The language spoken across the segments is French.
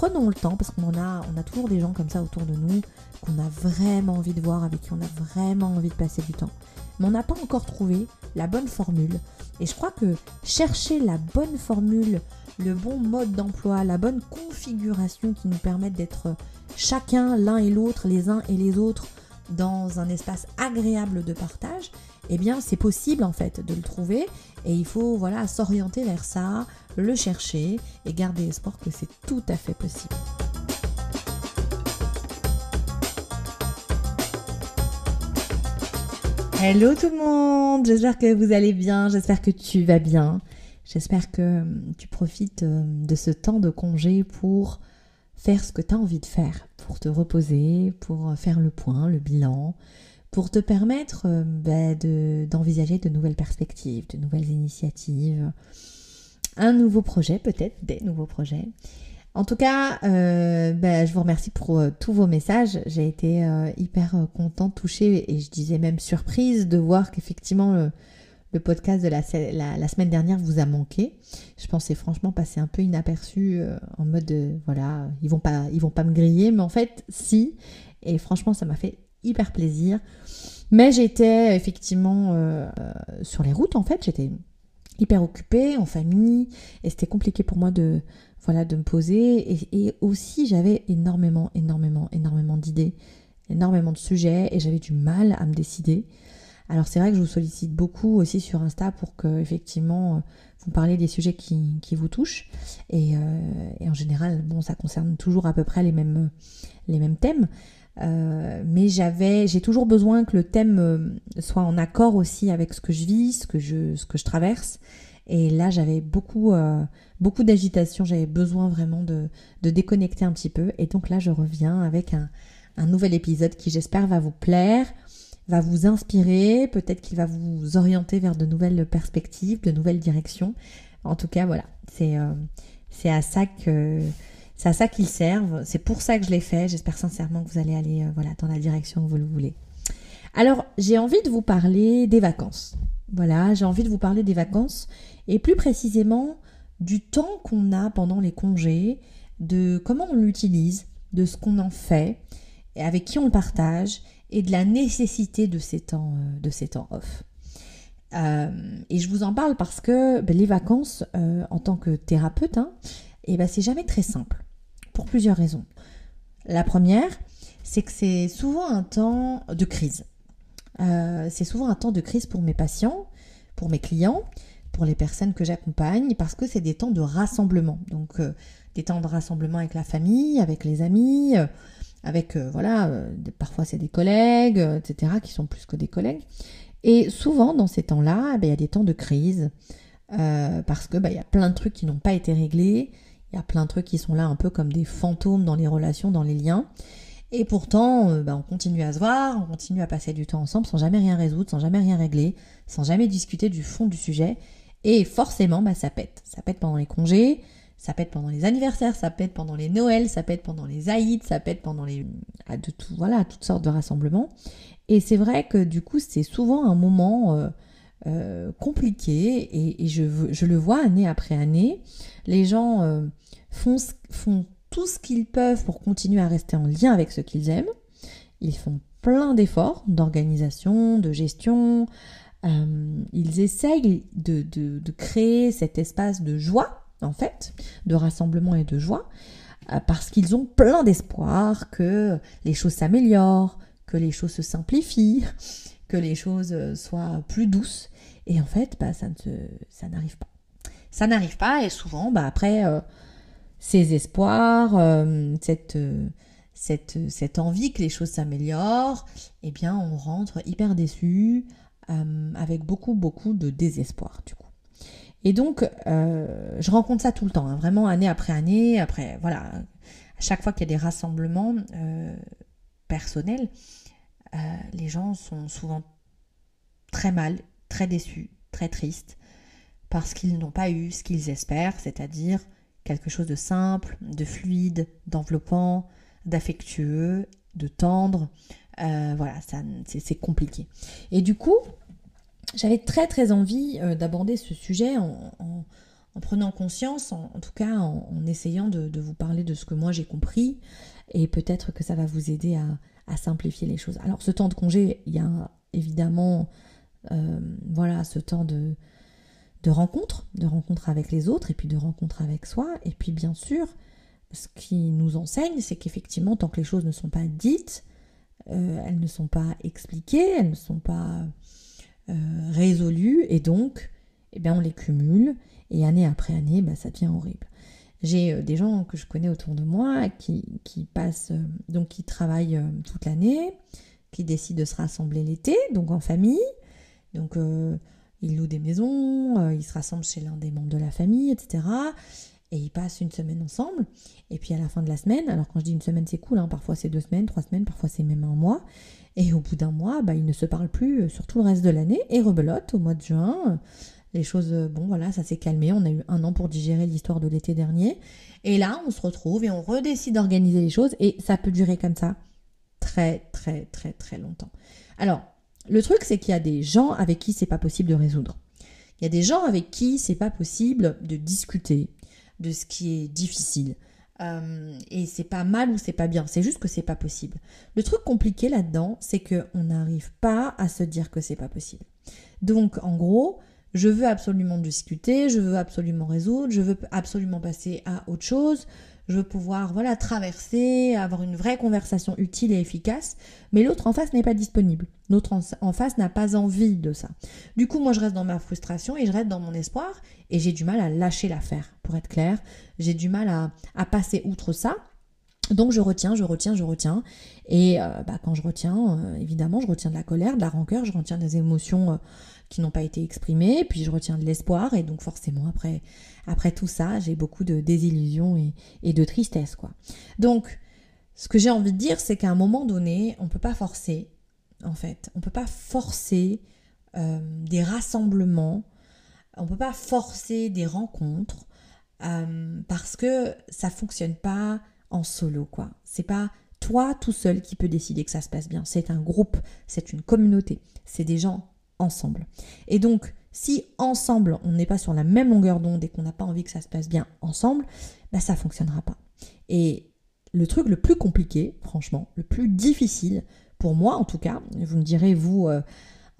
prenons le temps, parce qu'on on a toujours des gens comme ça autour de nous, qu'on a vraiment envie de voir, avec qui on a vraiment envie de passer du temps. Mais on n'a pas encore trouvé la bonne formule. Et je crois que chercher la bonne formule, le bon mode d'emploi, la bonne configuration qui nous permette d'être chacun, l'un et l'autre, les uns et les autres, dans un espace agréable de partage, eh bien c'est possible en fait de le trouver, et il faut voilà s'orienter vers ça, le chercher et garder espoir que c'est tout à fait possible. Hello tout le monde, j'espère que vous allez bien, j'espère que tu vas bien, j'espère que tu profites de ce temps de congé pour faire ce que tu as envie de faire, pour te reposer, pour faire le point, le bilan, pour te permettre d'envisager de nouvelles perspectives, de nouvelles initiatives, un nouveau projet peut-être, des nouveaux projets. En tout cas, je vous remercie pour tous vos messages. J'ai été hyper contente, touchée et je disais même surprise de voir qu'effectivement le podcast de la semaine dernière vous a manqué. Je pensais franchement passer un peu inaperçu en mode voilà, ils vont pas me griller, mais en fait si. Et franchement, ça m'a fait hyper plaisir. Mais j'étais effectivement sur les routes en fait. J'étais hyper occupée en famille et c'était compliqué pour moi de me poser. Et aussi j'avais énormément d'idées, énormément de sujets et j'avais du mal à me décider. Alors c'est vrai que je vous sollicite beaucoup aussi sur Insta pour que effectivement vous parliez des sujets qui vous touchent et en général bon ça concerne toujours à peu près les mêmes thèmes mais j'ai toujours besoin que le thème soit en accord aussi avec ce que je vis, ce que je traverse, et là j'avais beaucoup d'agitation, j'avais besoin vraiment de déconnecter un petit peu, et donc là je reviens avec un nouvel épisode qui j'espère va vous plaire, va vous inspirer, peut-être qu'il va vous orienter vers de nouvelles perspectives, de nouvelles directions. En tout cas, voilà, c'est à ça qu'ils servent. C'est pour ça que je les fais. J'espère sincèrement que vous allez aller dans la direction que vous le voulez. Alors, j'ai envie de vous parler des vacances. Voilà, j'ai envie de vous parler des vacances et plus précisément du temps qu'on a pendant les congés, de comment on l'utilise, de ce qu'on en fait, et avec qui on le partage, et de la nécessité de ces temps off. Et je vous en parle parce que les vacances, en tant que thérapeute, c'est jamais très simple, pour plusieurs raisons. La première, c'est que c'est souvent un temps de crise. C'est souvent un temps de crise pour mes patients, pour mes clients, pour les personnes que j'accompagne, parce que c'est des temps de rassemblement. Donc, des temps de rassemblement avec la famille, avec les amis... avec, parfois c'est des collègues, etc., qui sont plus que des collègues. Et souvent, dans ces temps-là, il y a des temps de crise, parce que il y a plein de trucs qui n'ont pas été réglés, il y a plein de trucs qui sont là un peu comme des fantômes dans les relations, dans les liens. Et pourtant, on continue à se voir, on continue à passer du temps ensemble sans jamais rien résoudre, sans jamais rien régler, sans jamais discuter du fond du sujet. Et forcément, ça pète. Ça pète pendant les congés, ça pète pendant les anniversaires, ça pète pendant les Noëls, ça pète pendant les Aïds, ça pète pendant toutes sortes de rassemblements. Et c'est vrai que du coup, c'est souvent un moment compliqué et je le vois année après année. Les gens font tout ce qu'ils peuvent pour continuer à rester en lien avec ce qu'ils aiment. Ils font plein d'efforts d'organisation, de gestion. Ils essayent de créer cet espace de joie, en fait, de rassemblement et de joie, parce qu'ils ont plein d'espoir que les choses s'améliorent, que les choses se simplifient, que les choses soient plus douces. Et en fait, ça n'arrive pas. Ça n'arrive pas et souvent, après, ces espoirs, cette envie que les choses s'améliorent, eh bien, on rentre hyper déçu, avec beaucoup de désespoir, du coup. Et donc, je rencontre ça tout le temps, vraiment année après, à chaque fois qu'il y a des rassemblements personnels, les gens sont souvent très mal, très déçus, très tristes, parce qu'ils n'ont pas eu ce qu'ils espèrent, c'est-à-dire quelque chose de simple, de fluide, d'enveloppant, d'affectueux, de tendre, c'est compliqué. Et du coup... J'avais très envie d'aborder ce sujet en, en, en prenant conscience, en tout cas en essayant de vous parler de ce que moi j'ai compris, et peut-être que ça va vous aider à simplifier les choses. Alors ce temps de congé, il y a évidemment ce temps de rencontre avec les autres et puis de rencontre avec soi, et puis bien sûr ce qui nous enseigne, c'est qu'effectivement tant que les choses ne sont pas dites, elles ne sont pas expliquées, elles ne sont pas résolues, et donc on les cumule, et année après année ça devient horrible. J'ai des gens que je connais autour de moi qui passent, donc qui travaillent toute l'année, qui décident de se rassembler l'été, donc en famille, donc ils louent des maisons, ils se rassemblent chez l'un des membres de la famille, etc. Et ils passent une semaine ensemble, et puis à la fin de la semaine, alors quand je dis une semaine c'est cool, parfois c'est 2 semaines, 3 semaines, parfois c'est même 1 mois, et au bout d'un mois, ils ne se parlent plus sur tout le reste de l'année, et rebelote au mois de juin. Les choses, ça s'est calmé, on a eu 1 an pour digérer l'histoire de l'été dernier, et là on se retrouve et on redécide d'organiser les choses, et ça peut durer comme ça très très très très longtemps. Alors le truc, c'est qu'il y a des gens avec qui c'est pas possible de résoudre, il y a des gens avec qui c'est pas possible de discuter de ce qui est difficile, et c'est pas mal ou c'est pas bien, c'est juste que c'est pas possible. Le truc compliqué là-dedans, c'est qu'on n'arrive pas à se dire que c'est pas possible. Donc en gros, je veux absolument discuter, je veux absolument résoudre, je veux absolument passer à autre chose, je veux pouvoir traverser, avoir une vraie conversation utile et efficace, mais l'autre en face n'est pas disponible, l'autre en face n'a pas envie de ça. Du coup, moi je reste dans ma frustration et je reste dans mon espoir, et j'ai du mal à lâcher l'affaire, pour être clair, j'ai du mal à passer outre ça. Donc je retiens, et quand je retiens, évidemment je retiens de la colère, de la rancœur, je retiens des émotions qui n'ont pas été exprimées, puis je retiens de l'espoir, et donc forcément après tout ça, j'ai beaucoup de désillusions et de tristesse, quoi. Donc ce que j'ai envie de dire, c'est qu'à un moment donné, on ne peut pas forcer, en fait, on ne peut pas forcer des rassemblements, on ne peut pas forcer des rencontres, parce que ça ne fonctionne pas en solo, quoi. C'est pas toi tout seul qui peut décider que ça se passe bien, c'est un groupe, c'est une communauté, c'est des gens ensemble. Et donc si ensemble on n'est pas sur la même longueur d'onde et qu'on n'a pas envie que ça se passe bien ensemble, ça fonctionnera pas. Et le truc le plus compliqué, franchement, le plus difficile pour moi en tout cas, vous me direz vous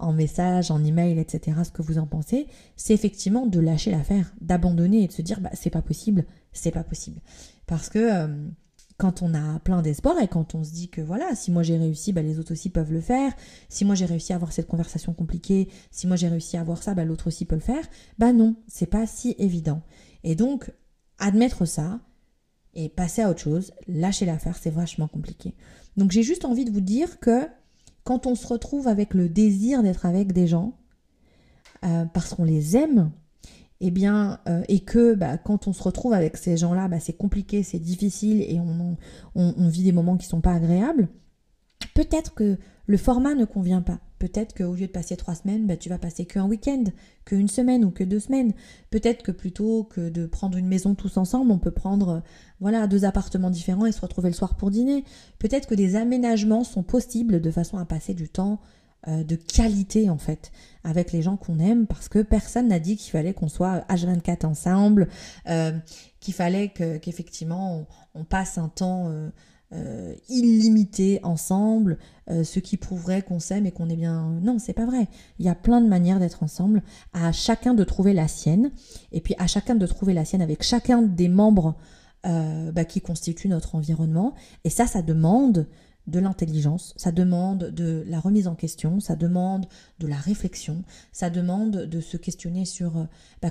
en message, en email, etc., ce que vous en pensez, c'est effectivement de lâcher l'affaire, d'abandonner et de se dire c'est pas possible. Parce que quand on a plein d'espoir et quand on se dit que si moi j'ai réussi, les autres aussi peuvent le faire, si moi j'ai réussi à avoir cette conversation compliquée, si moi j'ai réussi à avoir ça, l'autre aussi peut le faire, non, c'est pas si évident. Et donc, admettre ça et passer à autre chose, lâcher l'affaire, c'est vachement compliqué. Donc j'ai juste envie de vous dire que quand on se retrouve avec le désir d'être avec des gens, parce qu'on les aime, et que quand on se retrouve avec ces gens-là, c'est compliqué, c'est difficile, et on vit des moments qui ne sont pas agréables, peut-être que le format ne convient pas. Peut-être qu'au lieu de passer 3 semaines, tu vas passer qu'un week-end, qu'une semaine ou que 2 semaines. Peut-être que plutôt que de prendre une maison tous ensemble, on peut prendre 2 appartements différents et se retrouver le soir pour dîner. Peut-être que des aménagements sont possibles de façon à passer du temps de qualité en fait avec les gens qu'on aime, parce que personne n'a dit qu'il fallait qu'on soit H24 ensemble, qu'il fallait qu'effectivement on passe un temps illimité ensemble, ce qui prouverait qu'on s'aime et qu'on est bien. Non, c'est pas vrai, il y a plein de manières d'être ensemble, à chacun de trouver la sienne, et puis à chacun de trouver la sienne avec chacun des membres qui constituent notre environnement, et ça demande de l'intelligence, ça demande de la remise en question, ça demande de la réflexion, ça demande de se questionner sur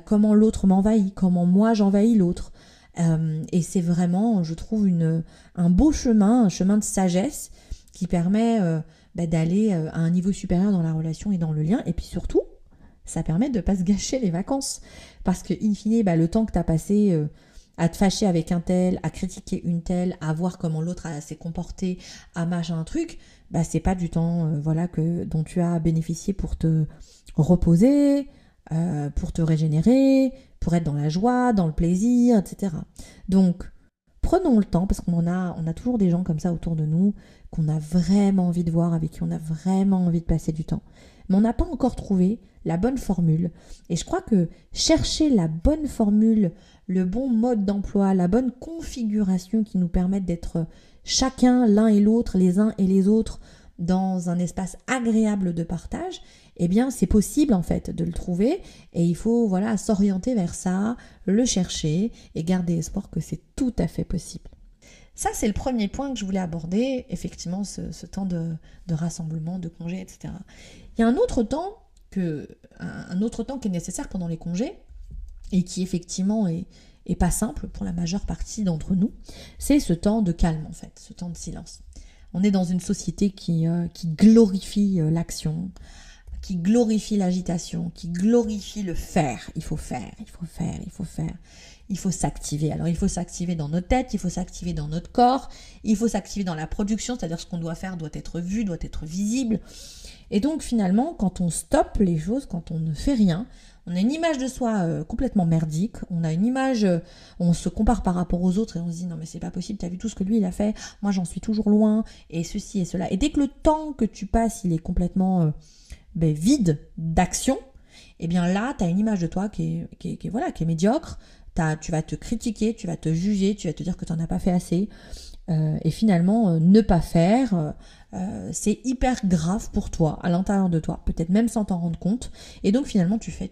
comment l'autre m'envahit, comment moi j'envahis l'autre. Et c'est vraiment, je trouve, un beau chemin, un chemin de sagesse qui permet d'aller à un niveau supérieur dans la relation et dans le lien. Et puis surtout, ça permet de ne pas se gâcher les vacances. Parce que, in fine, le temps que tu as passé à te fâcher avec un tel, à critiquer une telle, à voir comment l'autre s'est comporté, à machin un truc, c'est pas du temps dont tu as bénéficié pour te reposer, pour te régénérer, pour être dans la joie, dans le plaisir, etc. Donc, prenons le temps, parce qu'on on a toujours des gens comme ça autour de nous qu'on a vraiment envie de voir, avec qui on a vraiment envie de passer du temps. Mais on n'a pas encore trouvé la bonne formule. Et je crois que chercher la bonne formule, le bon mode d'emploi, la bonne configuration qui nous permette d'être chacun, l'un et l'autre, les uns et les autres, dans un espace agréable de partage, eh bien c'est possible en fait de le trouver, et il faut voilà s'orienter vers ça, le chercher et garder espoir que c'est tout à fait possible. Ça, c'est le premier point que je voulais aborder, effectivement, ce temps de rassemblement, de congés, etc. Il y a un autre temps qui est nécessaire pendant les congés et qui, effectivement, est pas simple pour la majeure partie d'entre nous. C'est ce temps de calme, en fait, ce temps de silence. On est dans une société qui glorifie l'action, qui glorifie l'agitation, qui glorifie le faire. Il faut faire, il faut faire, il faut faire. Il faut s'activer. Alors, il faut s'activer dans nos têtes, il faut s'activer dans notre corps, il faut s'activer dans la production, c'est-à-dire ce qu'on doit faire doit être vu, doit être visible. Et donc, finalement, quand on stoppe les choses, quand on ne fait rien, on a une image de soi complètement merdique, on a une image, on se compare par rapport aux autres et on se dit non mais c'est pas possible, t'as vu tout ce que lui il a fait, moi j'en suis toujours loin, et ceci et cela. Et dès que le temps que tu passes, il est complètement vide d'action, eh bien là, t'as une image de toi qui est médiocre. Tu vas te critiquer, tu vas te juger, tu vas te dire que tu n'en as pas fait assez. Et finalement, ne pas faire, c'est hyper grave pour toi, à l'intérieur de toi, peut-être même sans t'en rendre compte. Et donc finalement, tu fais.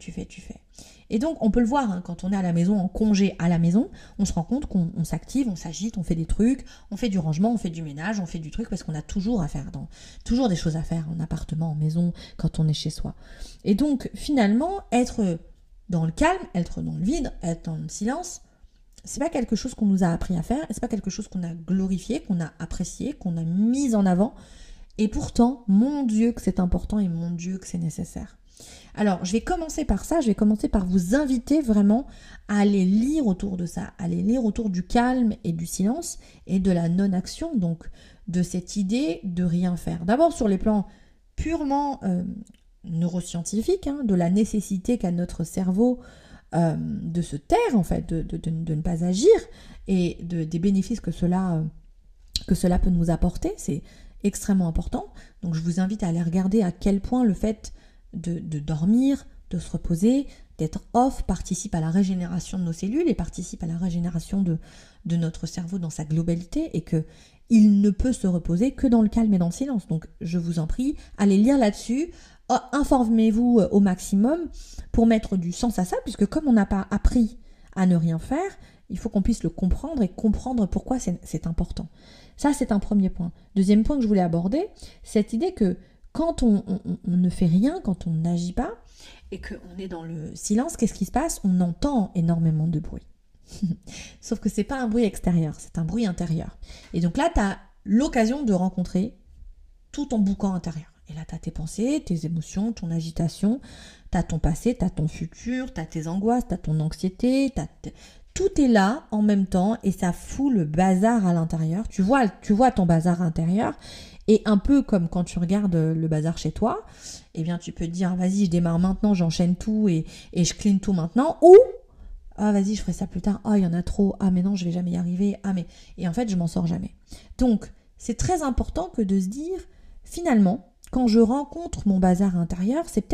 Et donc, on peut le voir, hein, quand on est à la maison, en congé à la maison, on se rend compte qu'on s'active, on s'agite, on fait des trucs, on fait du rangement, on fait du ménage, on fait du truc, parce qu'on a toujours à faire, toujours des choses à faire en appartement, en maison, quand on est chez soi. Et donc, finalement, être dans le calme, être dans le vide, être dans le silence, c'est pas quelque chose qu'on nous a appris à faire, c'est pas quelque chose qu'on a glorifié, qu'on a apprécié, qu'on a mis en avant. Et pourtant, mon Dieu que c'est important et mon Dieu que c'est nécessaire. Alors, je vais commencer par ça, je vais commencer par vous inviter vraiment à aller lire autour de ça, à aller lire autour du calme et du silence et de la non-action, donc de cette idée de rien faire. D'abord, sur les plans purement neuroscientifique, de la nécessité qu'a notre cerveau de se taire en fait, de ne pas agir, et des bénéfices que cela peut nous apporter, c'est extrêmement important. Donc je vous invite à aller regarder à quel point le fait de dormir, de se reposer, d'être off participe à la régénération de nos cellules et participe à la régénération de notre cerveau dans sa globalité, et que il ne peut se reposer que dans le calme et dans le silence. Donc je vous en prie, allez lire là-dessus, informez-vous au maximum pour mettre du sens à ça, puisque comme on n'a pas appris à ne rien faire, il faut qu'on puisse le comprendre et comprendre pourquoi c'est important. Ça, c'est un premier point. Deuxième point que je voulais aborder, cette idée que quand on ne fait rien, quand on n'agit pas et qu'on est dans le silence, qu'est-ce qui se passe? On entend énormément de bruit. Sauf que c'est pas un bruit extérieur, c'est un bruit intérieur. Et donc là, tu as l'occasion de rencontrer tout ton boucan intérieur. Et là, tu as tes pensées, tes émotions, ton agitation, tu as ton passé, tu as ton futur, tu as tes angoisses, tu as ton anxiété, tout est là en même temps et ça fout le bazar à l'intérieur. Tu vois ton bazar intérieur, et un peu comme quand tu regardes le bazar chez toi, eh bien tu peux te dire vas-y, je démarre maintenant, j'enchaîne tout et je clean tout maintenant, ou ah vas-y, je ferai ça plus tard, ah il y en a trop, ah mais non, je vais jamais y arriver, ah mais... Et en fait, je m'en sors jamais. Donc, c'est très important que de se dire finalement, quand je rencontre mon bazar intérieur, c'est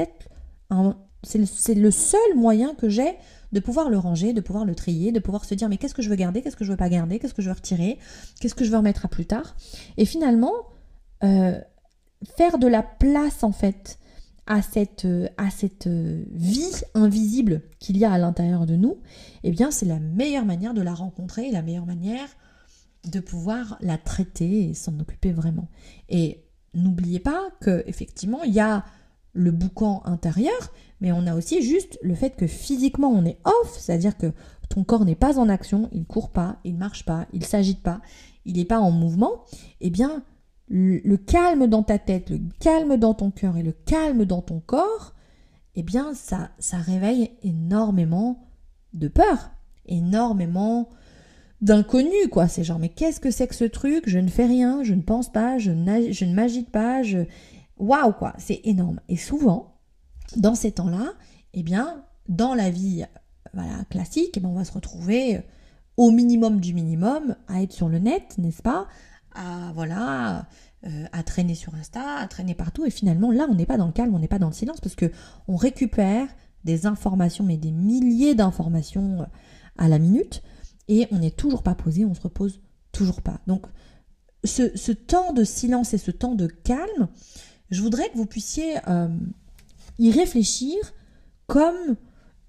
le seul moyen que j'ai de pouvoir le ranger, de pouvoir le trier, de pouvoir se dire mais qu'est-ce que je veux garder, qu'est-ce que je veux pas garder, qu'est-ce que je veux retirer, qu'est-ce que je veux remettre à plus tard. Et finalement, faire de la place en fait à cette vie invisible qu'il y a à l'intérieur de nous, eh bien c'est la meilleure manière de la rencontrer, la meilleure manière de pouvoir la traiter et s'en occuper vraiment. Et n'oubliez pas qu'effectivement, il y a le boucan intérieur, mais on a aussi juste le fait que physiquement, on est off, c'est-à-dire que ton corps n'est pas en action, il ne court pas, il ne marche pas, il ne s'agite pas, il n'est pas en mouvement. Eh bien, le calme dans ta tête, le calme dans ton cœur et le calme dans ton corps, eh bien, ça réveille énormément de peur, énormément d'inconnu, quoi. C'est genre mais qu'est-ce que c'est que ce truc? Je ne fais rien, je ne pense pas, je ne m'agite pas, waouh quoi, c'est énorme. Et souvent, dans ces temps-là, eh bien, dans la vie voilà, classique, eh bien, on va se retrouver au minimum du minimum à être sur le net, n'est-ce pas, à traîner sur Insta, à traîner partout. Et finalement, là, on n'est pas dans le calme, on n'est pas dans le silence, parce qu'on récupère des informations, mais des milliers d'informations à la minute, et on n'est toujours pas posé, on se repose toujours pas. Donc, ce temps de silence et ce temps de calme, je voudrais que vous puissiez y réfléchir comme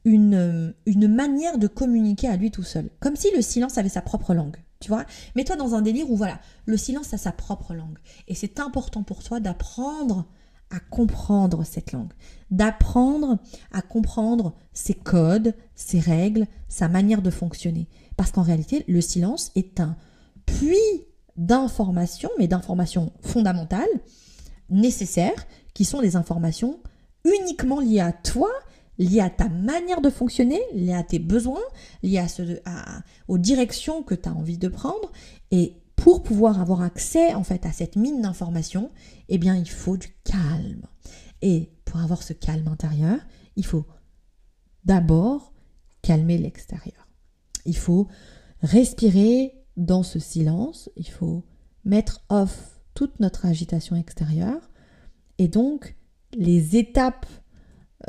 une manière de communiquer à lui tout seul. Comme si le silence avait sa propre langue, tu vois. Mets-toi dans un délire où, voilà, le silence a sa propre langue. Et c'est important pour toi d'apprendre à comprendre cette langue, d'apprendre à comprendre ses codes, ses règles, sa manière de fonctionner. Parce qu'en réalité, le silence est un puits d'informations, mais d'informations fondamentales, nécessaires, qui sont des informations uniquement liées à toi, liées à ta manière de fonctionner, liées à tes besoins, liées aux directions que tu as envie de prendre. Et pour pouvoir avoir accès en fait à cette mine d'informations, eh bien il faut du calme. Et pour avoir ce calme intérieur, il faut d'abord calmer l'extérieur. Il faut respirer dans ce silence, il faut mettre off toute notre agitation extérieure, et donc les étapes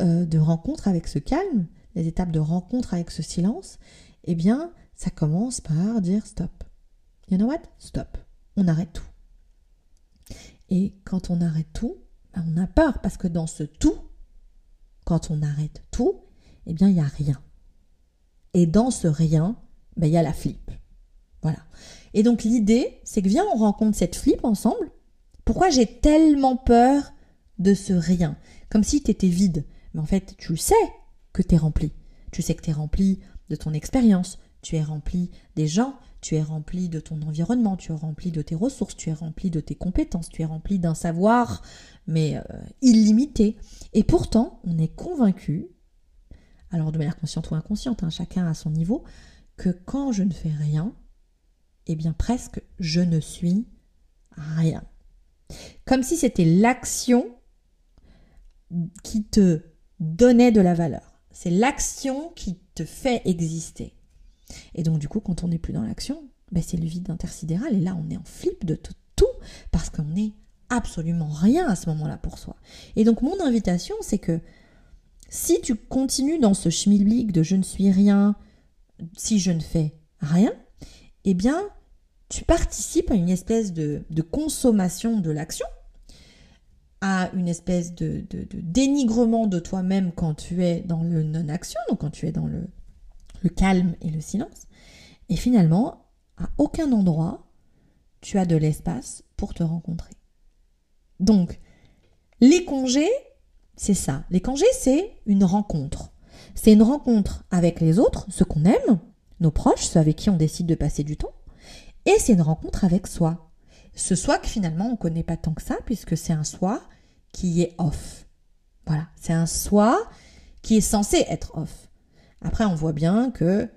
de rencontre avec ce calme, les étapes de rencontre avec ce silence, eh bien ça commence par dire stop. You know what? Stop. On arrête tout. Et quand on arrête tout, ben on a peur, parce que dans ce tout, quand on arrête tout, eh bien il n'y a rien. Et dans ce rien, ben il y a la flippe. Voilà. Et donc l'idée, c'est que viens, on rencontre cette flippe ensemble. Pourquoi j'ai tellement peur de ce rien? Comme si tu étais vide. Mais en fait, tu sais que tu es rempli. Tu sais que tu es rempli de ton expérience. Tu es rempli des gens. Tu es rempli de ton environnement. Tu es rempli de tes ressources. Tu es rempli de tes compétences. Tu es rempli d'un savoir, mais illimité. Et pourtant, on est convaincu, alors de manière consciente ou inconsciente, hein, chacun à son niveau, que quand je ne fais rien, eh bien presque, je ne suis rien. Comme si c'était l'action qui te donnait de la valeur. C'est l'action qui te fait exister. Et donc du coup, quand on n'est plus dans l'action, ben, c'est le vide intersidéral. Et là, on est en flip de tout, parce qu'on n'est absolument rien à ce moment-là pour soi. Et donc mon invitation, c'est que si tu continues dans ce schmilblick de « je ne suis rien », si je ne fais rien, eh bien, tu participes à une espèce de consommation de l'action, à une espèce de dénigrement de toi-même quand tu es dans le non-action, donc quand tu es dans le calme et le silence. Et finalement, à aucun endroit, tu as de l'espace pour te rencontrer. Donc, les congés, c'est ça. Les congés, c'est une rencontre. C'est une rencontre avec les autres, ceux qu'on aime, nos proches, ceux avec qui on décide de passer du temps, et c'est une rencontre avec soi. Ce soi que finalement on ne connaît pas tant que ça, puisque c'est un soi qui est off. Voilà, c'est un soi qui est censé être off. Après, on voit bien que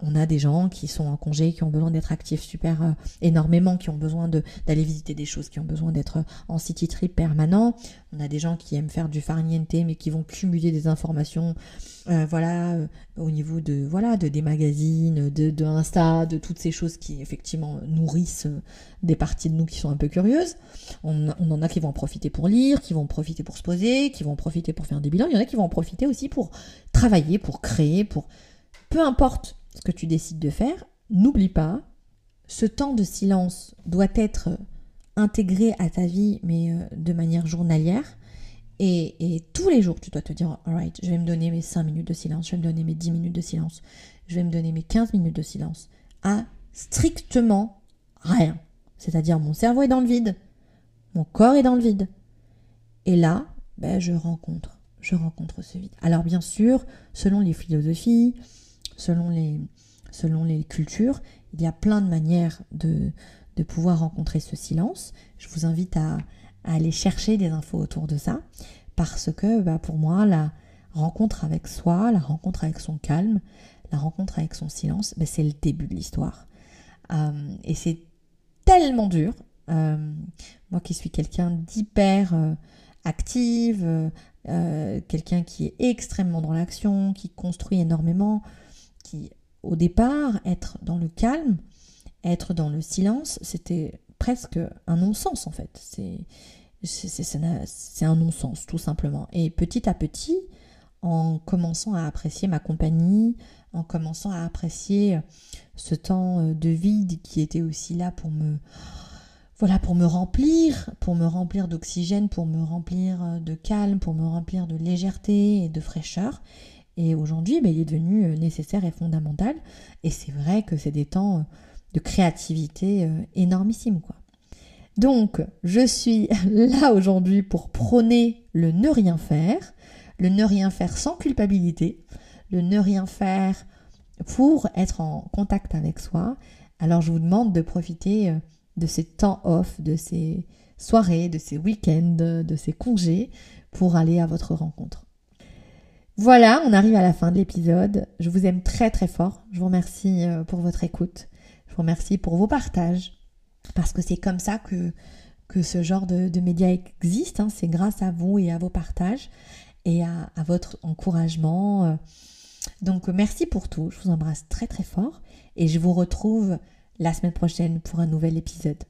on a des gens qui sont en congé, qui ont besoin d'être actifs super énormément, qui ont besoin d'aller visiter des choses, qui ont besoin d'être en city trip permanent. On a des gens qui aiment faire du farniente, mais qui vont cumuler des informations au niveau de des magazines, de Insta, de toutes ces choses qui effectivement nourrissent des parties de nous qui sont un peu curieuses. On en a qui vont en profiter pour lire, qui vont en profiter pour se poser, qui vont en profiter pour faire des bilans. Il y en a qui vont en profiter aussi pour travailler, pour créer, pour... Peu importe ce que tu décides de faire, n'oublie pas, ce temps de silence doit être intégré à ta vie, mais de manière journalière. Et tous les jours, tu dois te dire, all right, je vais me donner mes 5 minutes de silence, je vais me donner mes 10 minutes de silence, je vais me donner mes 15 minutes de silence, à strictement rien. C'est-à-dire, mon cerveau est dans le vide, mon corps est dans le vide. Et là, ben, je rencontre ce vide. Alors bien sûr, selon les philosophies, selon les cultures, il y a plein de manières de pouvoir rencontrer ce silence. Je vous invite à aller chercher des infos autour de ça, parce que pour moi, la rencontre avec soi, la rencontre avec son calme, la rencontre avec son silence, c'est le début de l'histoire. Et c'est tellement dur. Moi qui suis quelqu'un d'hyper active, quelqu'un qui est extrêmement dans l'action, qui construit énormément, qui au départ, être dans le calme, être dans le silence, c'était presque un non-sens en fait. C'est un non-sens tout simplement. Et petit à petit, en commençant à apprécier ma compagnie, en commençant à apprécier ce temps de vide qui était aussi là pour me... Voilà, pour me remplir d'oxygène, pour me remplir de calme, pour me remplir de légèreté et de fraîcheur. Et aujourd'hui, il est devenu nécessaire et fondamental. Et c'est vrai que c'est des temps de créativité énormissime, quoi. Donc, je suis là aujourd'hui pour prôner le ne rien faire, sans culpabilité, le ne rien faire pour être en contact avec soi. Alors, je vous demande de profiter... de ces temps off, de ces soirées, de ces week-ends, de ces congés pour aller à votre rencontre. Voilà, on arrive à la fin de l'épisode. Je vous aime très très fort. Je vous remercie pour votre écoute. Je vous remercie pour vos partages parce que c'est comme ça que ce genre de médias existe. Hein. C'est grâce à vous et à vos partages et à votre encouragement. Donc merci pour tout. Je vous embrasse très très fort et je vous retrouve la semaine prochaine pour un nouvel épisode.